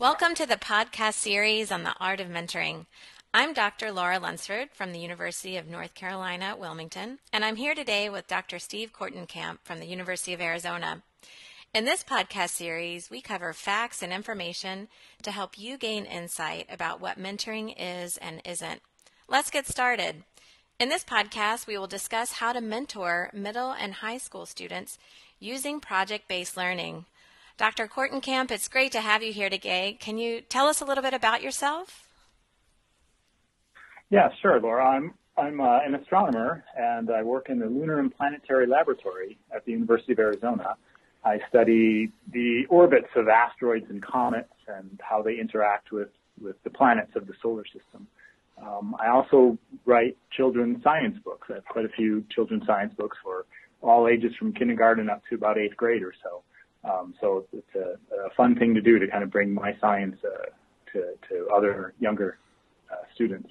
Welcome to the podcast series on the art of mentoring. I'm Dr. Laura Lunsford from the University of North Carolina, Wilmington, and I'm here today with Dr. Steve Kortenkamp from the University of Arizona. In this podcast series, we cover facts and information to help you gain insight about what mentoring is and isn't. Let's get started. In this podcast, we will discuss how to mentor middle and high school students using project-based learning. Dr. Kortenkamp, it's great to have you here today. Can you tell us a little bit about yourself? Yeah, sure, Laura. I'm an astronomer, and I work in the Lunar and Planetary Laboratory at the University of Arizona. I study the orbits of asteroids and comets and how they interact with the planets of the solar system. I also write children's science books. I have quite a few children's science books for all ages from kindergarten up to about eighth grade or so. So it's a fun thing to do to kind of bring my science to other younger students.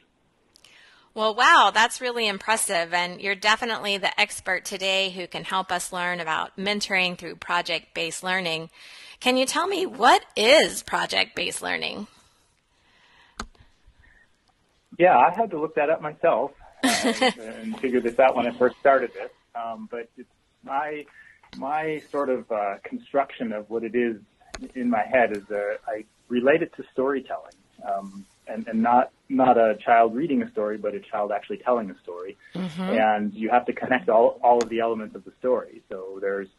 Well, wow, that's really impressive. And you're definitely the expert today who can help us learn about mentoring through project-based learning. Can you tell me, what is project-based learning? Yeah, I had to look that up myself and figure this out when I first started this. But it's my sort of construction of what it is in my head is I relate it to storytelling, and not a child reading a story, but a child actually telling a story. Mm-hmm. And you have to connect all of the elements of the story. So there's,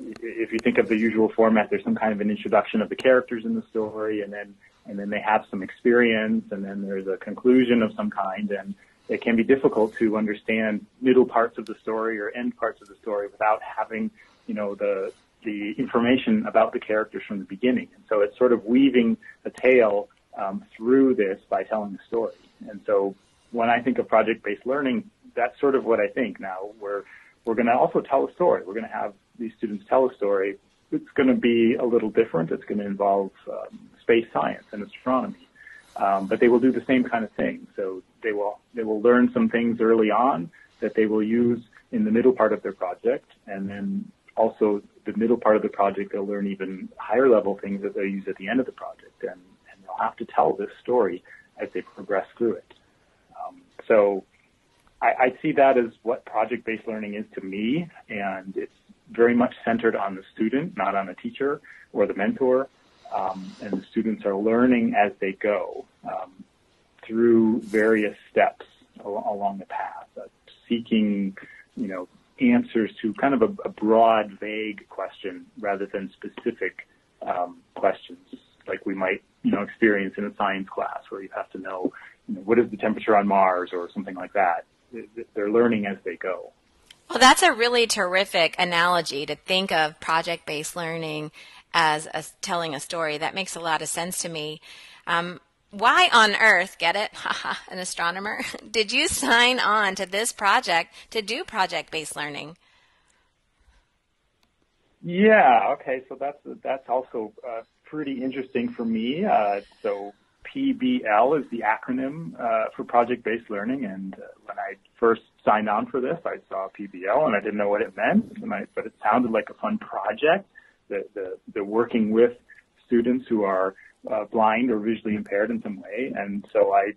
if you think of the usual format, there's some kind of an introduction of the characters in the story, and then they have some experience, and then there's a conclusion of some kind, and it can be difficult to understand middle parts of the story or end parts of the story without having, you know, the information about the characters from the beginning. And so it's sort of weaving a tale through this by telling a story. And so when I think of project-based learning, that's sort of what I think now. We're going to also tell a story. We're going to have these students tell a story. It's going to be a little different. It's going to involve space science and astronomy. But they will do the same kind of thing. So they will learn some things early on that they will use in the middle part of their project, and then also the middle part of the project they'll learn even higher level things that they'll use at the end of the project, and they'll have to tell this story as they progress through it. So I see that as what project-based learning is to me, and it's very much centered on the student, not on the teacher or the mentor. And the students are learning as they go through various steps along the path, seeking, you know, answers to kind of a broad, vague question rather than specific questions like we might, you know, experience in a science class where you have to know, you know, what is the temperature on Mars or something like that. They're learning as they go. Well, that's a really terrific analogy to think of project-based learning as telling a story. That makes a lot of sense to me. Why on earth, get it, an astronomer, did you sign on to this project to do project-based learning? Yeah, okay, so that's also pretty interesting for me. So PBL is the acronym for project-based learning, and when I first signed on for this, I saw PBL, and I didn't know what it meant, but it sounded like a fun project. The working with students who are blind or visually impaired in some way, and so I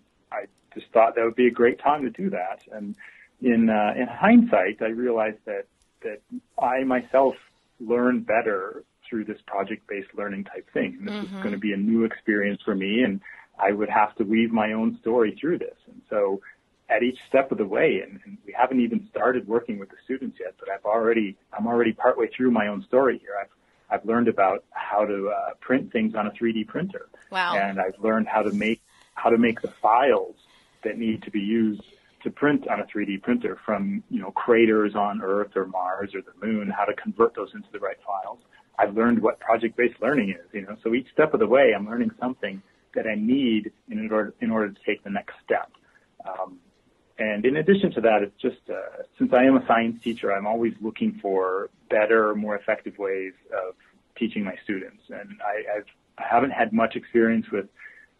just thought that would be a great time to do that. And in hindsight, I realized that I myself learn better through this project-based learning type thing. And this mm-hmm. is going to be a new experience for me, and I would have to weave my own story through this. And so at each step of the way, and we haven't even started working with the students yet, but I'm already partway through my own story here. I've learned about how to print things on a 3D printer. Wow. And I've learned how to make the files that need to be used to print on a 3D printer from, you know, craters on Earth or Mars or the moon, how to convert those into the right files. I've learned what project-based learning is, you know. So each step of the way, I'm learning something that I need in order to take the next step. And in addition to that, it's just, since I am a science teacher, I'm always looking for better, more effective ways of teaching my students. And I haven't had much experience with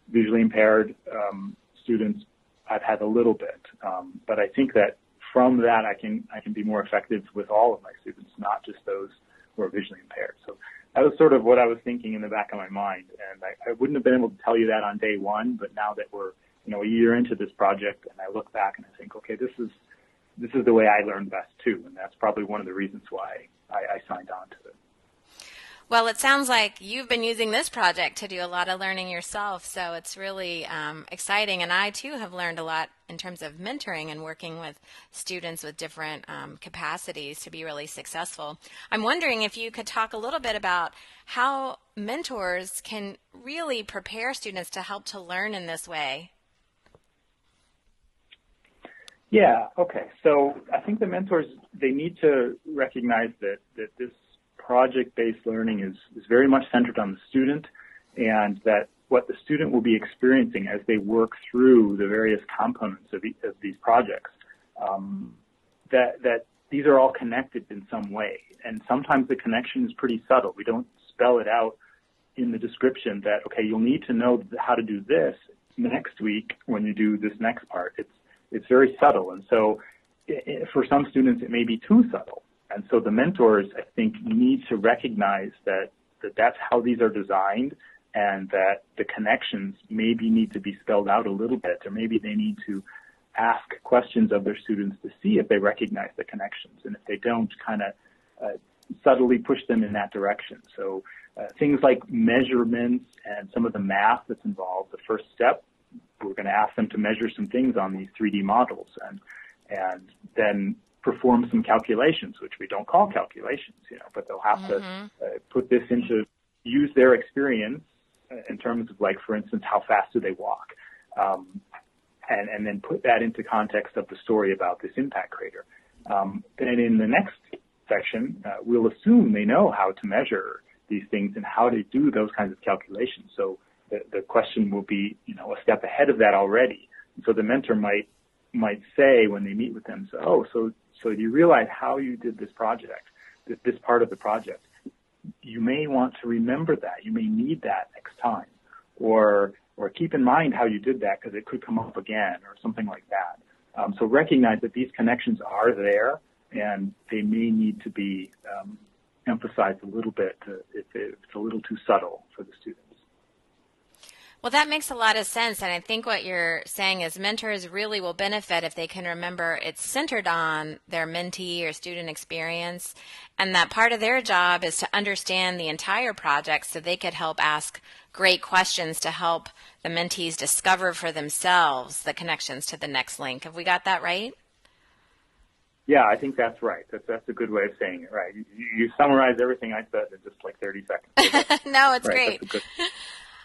visually impaired students. I've had a little bit. But I think that from that, I can be more effective with all of my students, not just those who are visually impaired. So that was sort of what I was thinking in the back of my mind. And I wouldn't have been able to tell you that on day one, but now that we're, you know, a year into this project, and I look back and I think, okay, this is the way I learn best too. And that's probably one of the reasons why I signed on to it. Well, it sounds like you've been using this project to do a lot of learning yourself, so it's really exciting. And I, too, have learned a lot in terms of mentoring and working with students with different capacities to be really successful. I'm wondering if you could talk a little bit about how mentors can really prepare students to help to learn in this way. Yeah, okay. So I think the mentors, they need to recognize that this project-based learning is very much centered on the student, and that what the student will be experiencing as they work through the various components of these projects, that these are all connected in some way. And sometimes the connection is pretty subtle. We don't spell it out in the description that, okay, you'll need to know how to do this next week when you do this next part. It's very subtle. And so for some students, it may be too subtle. And so the mentors, I think, need to recognize that that's how these are designed, and that the connections maybe need to be spelled out a little bit, or maybe they need to ask questions of their students to see if they recognize the connections, and if they don't, kind of subtly push them in that direction. So things like measurements and some of the math that's involved, the first step, we're going to ask them to measure some things on these 3D models and then perform some calculations, which we don't call calculations, you know, but they'll have to put this into, use their experience in terms of, like, for instance, how fast do they walk, and then put that into context of the story about this impact crater. Then in the next section, we'll assume they know how to measure these things and how to do those kinds of calculations. So the question will be, you know, a step ahead of that already. So the mentor might say when they meet with them, so you realize how you did this project, this part of the project. You may want to remember that. You may need that next time, or keep in mind how you did that because it could come up again, or something like that. So recognize that these connections are there, and they may need to be emphasized a little bit if it's a little too subtle for the students. Well, that makes a lot of sense, and I think what you're saying is mentors really will benefit if they can remember it's centered on their mentee or student experience, and that part of their job is to understand the entire project so they could help ask great questions to help the mentees discover for themselves the connections to the next link. Have we got that right? Yeah, I think that's right. That's a good way of saying it, right? You summarize everything I said in just like 30 seconds. No, it's right, great.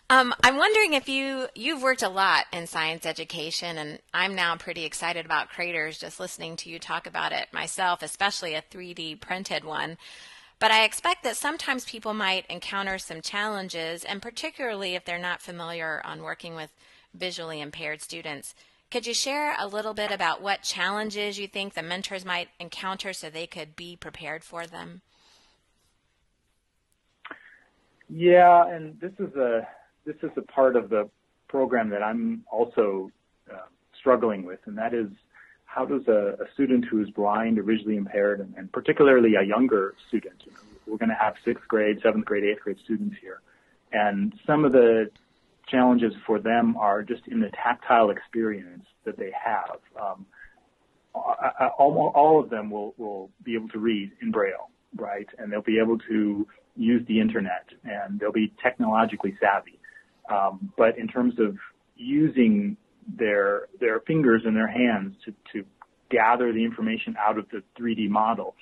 I'm wondering if you've worked a lot in science education, and I'm now pretty excited about craters just listening to you talk about it myself, especially a 3D printed one. But I expect that sometimes people might encounter some challenges, and particularly if they're not familiar on working with visually impaired students. Could you share a little bit about what challenges you think the mentors might encounter so they could be prepared for them? Yeah, and this is a part of the program that I'm also struggling with, and that is, how does a student who is blind or visually impaired, and particularly a younger student, you know, we're going to have 6th grade, 7th grade, 8th grade students here, and some of the challenges for them are just in the tactile experience that they have. All of them will be able to read in Braille, right, and they'll be able to use the internet, and they'll be technologically savvy. But in terms of using their fingers and their hands to gather the information out of the 3D model,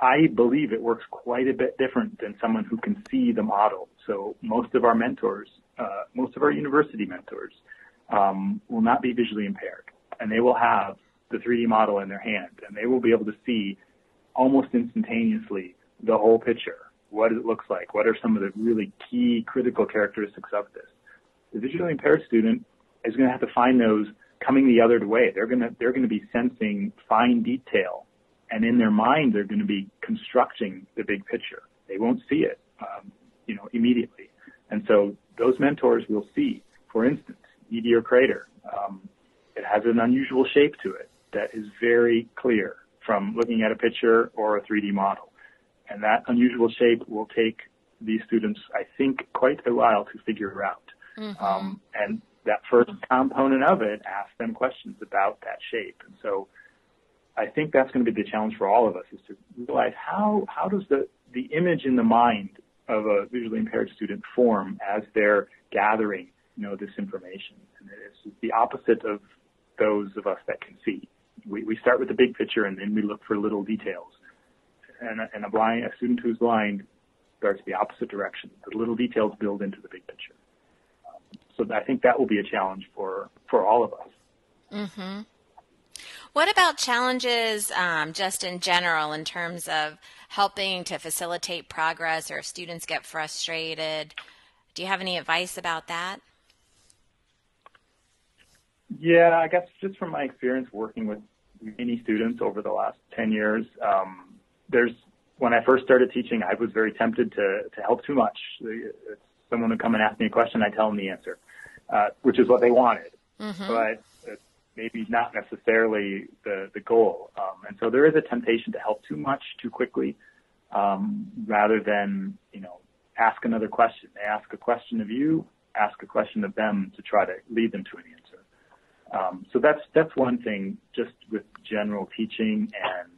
I believe it works quite a bit different than someone who can see the model. So most of our mentors, most of our university mentors, will not be visually impaired, and they will have the 3D model in their hand, and they will be able to see almost instantaneously the whole picture, what it looks like, what are some of the really key critical characteristics of this. The visually impaired student is going to have to find those coming the other way. They're going to be sensing fine detail, and in their mind they're going to be constructing the big picture. They won't see it, you know, immediately. And so those mentors will see, for instance, Meteor Crater. It has an unusual shape to it that is very clear from looking at a picture or a 3D model. And that unusual shape will take these students, I think, quite a while to figure out. Mm-hmm. And that first component of it asks them questions about that shape. And so I think that's going to be the challenge for all of us, is to realize how does the image in the mind of a visually impaired student form as they're gathering, you know, this information. And it's the opposite of those of us that can see. We start with the big picture and then we look for little details. And a student who's blind starts the opposite direction. The little details build into the big picture. So I think that will be a challenge for all of us. Mm-hmm. What about challenges just in general in terms of helping to facilitate progress, or if students get frustrated? Do you have any advice about that? Yeah, I guess just from my experience working with many students over the last 10 years, when I first started teaching, I was very tempted to help too much. Someone would come and ask me a question, I tell them the answer, which is what they wanted. Mm-hmm. But maybe not necessarily the goal. And so there is a temptation to help too much too quickly, rather than, ask another question. They ask a question of you, ask a question of them to try to lead them to an answer. So that's one thing just with general teaching and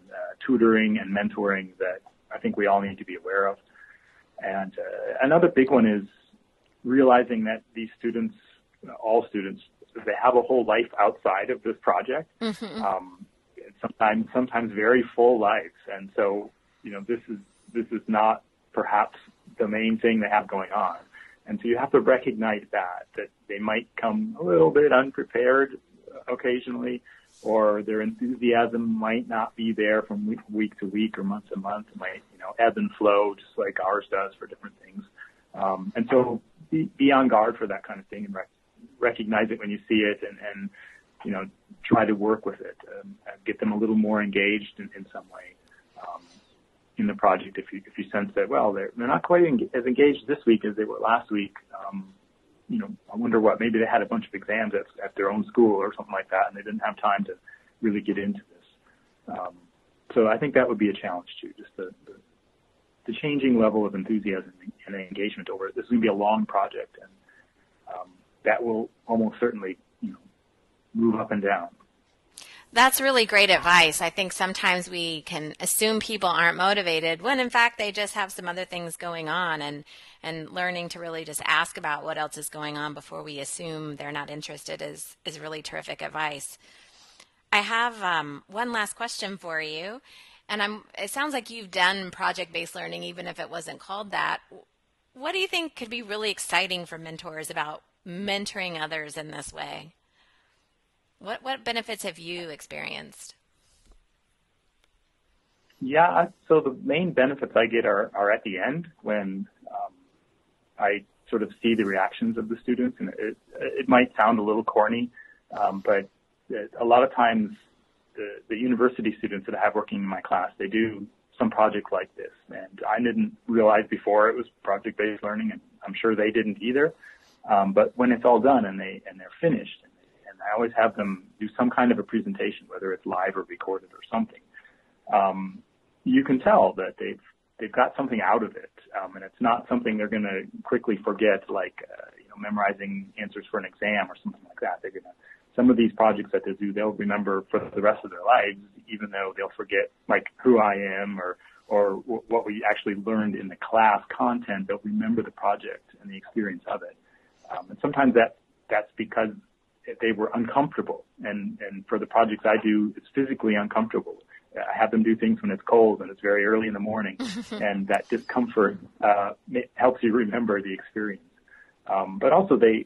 tutoring and mentoring that I think we all need to be aware of. And another big one is realizing that these students, all students, they have a whole life outside of this project. Mm-hmm. Sometimes very full lives, and so this is not perhaps the main thing they have going on, and so you have to recognize that they might come a little bit unprepared occasionally, or their enthusiasm might not be there from week to week or month to month. It might ebb and flow just like ours does for different things, and so be on guard for that kind of thing and recognize it when you see it and try to work with it, get them a little more engaged in some way in the project. If you sense that, well, they're not quite as engaged this week as they were last week, I wonder what, maybe they had a bunch of exams at their own school or something like that, and they didn't have time to really get into this. So I think that would be a challenge too, just the changing level of enthusiasm and engagement over it. This is going to be a long project, and that will almost certainly, move up and down. That's really great advice. I think sometimes we can assume people aren't motivated when, in fact, they just have some other things going on, and learning to really just ask about what else is going on before we assume they're not interested is really terrific advice. I have one last question for you, and it sounds like you've done project-based learning, even if it wasn't called that. What do you think could be really exciting for mentors about mentoring others in this way? What benefits have you experienced? Yeah, so the main benefits I get are at the end when I sort of see the reactions of the students, and it might sound a little corny, but a lot of times the university students that I have working in my class, they do some project like this, and I didn't realize before it was project-based learning, and I'm sure they didn't either. But when it's all done and they're finished, and I always have them do some kind of a presentation, whether it's live or recorded or something, you can tell that they've got something out of it, and it's not something they're going to quickly forget, like memorizing answers for an exam or something like that. Some of these projects that they do, they'll remember for the rest of their lives, even though they'll forget like who I am or what we actually learned in the class content. They'll remember the project and the experience of it. And sometimes that's because they were uncomfortable. And for the projects I do, it's physically uncomfortable. I have them do things when it's cold and it's very early in the morning. And that discomfort helps you remember the experience. But also the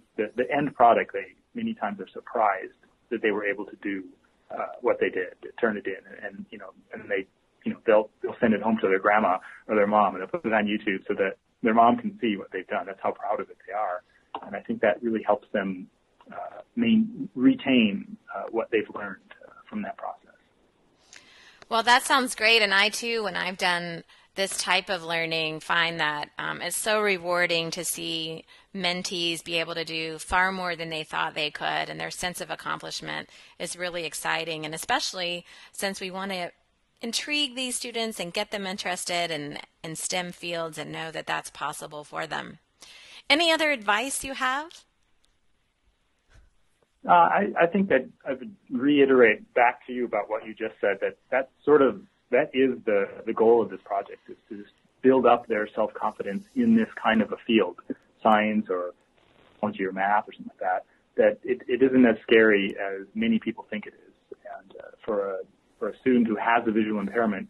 end product, they many times are surprised that they were able to do what they did, turn it in. And, they'll send it home to their grandma or their mom, and they'll put it on YouTube so that their mom can see what they've done. That's how proud of it they are. And I think that really helps them retain what they've learned from that process. Well, that sounds great. And I, too, when I've done this type of learning, find that it's so rewarding to see mentees be able to do far more than they thought they could. And their sense of accomplishment is really exciting. And especially since we want to intrigue these students and get them interested in STEM fields and know that that's possible for them. Any other advice you have? I think that I would reiterate back to you about what you just said, that is the goal of this project, is to just build up their self-confidence in this kind of a field, science or technology or math or something like that, that it isn't as scary as many people think it is. And for a student who has a visual impairment,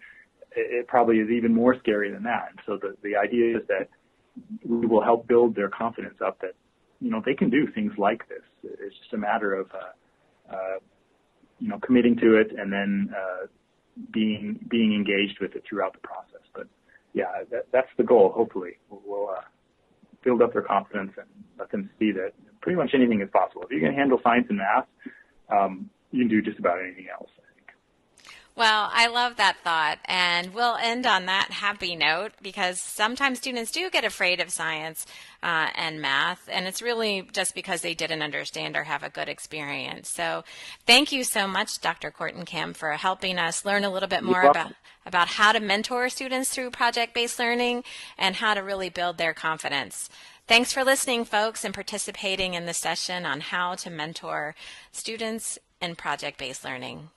it probably is even more scary than that. And so the idea is that we will help build their confidence up that, you know, they can do things like this. It's just a matter of, committing to it and then being engaged with it throughout the process. But yeah, that's the goal. Hopefully, we'll build up their confidence and let them see that pretty much anything is possible. If you can handle science and math, you can do just about anything else, I think. Well, I love that thought, and we'll end on that happy note, because sometimes students do get afraid of science and math, and it's really just because they didn't understand or have a good experience. So thank you so much, Dr. Kortenkamp, for helping us learn a little bit more about how to mentor students through project-based learning and how to really build their confidence. Thanks for listening, folks, and participating in the session on how to mentor students in project-based learning.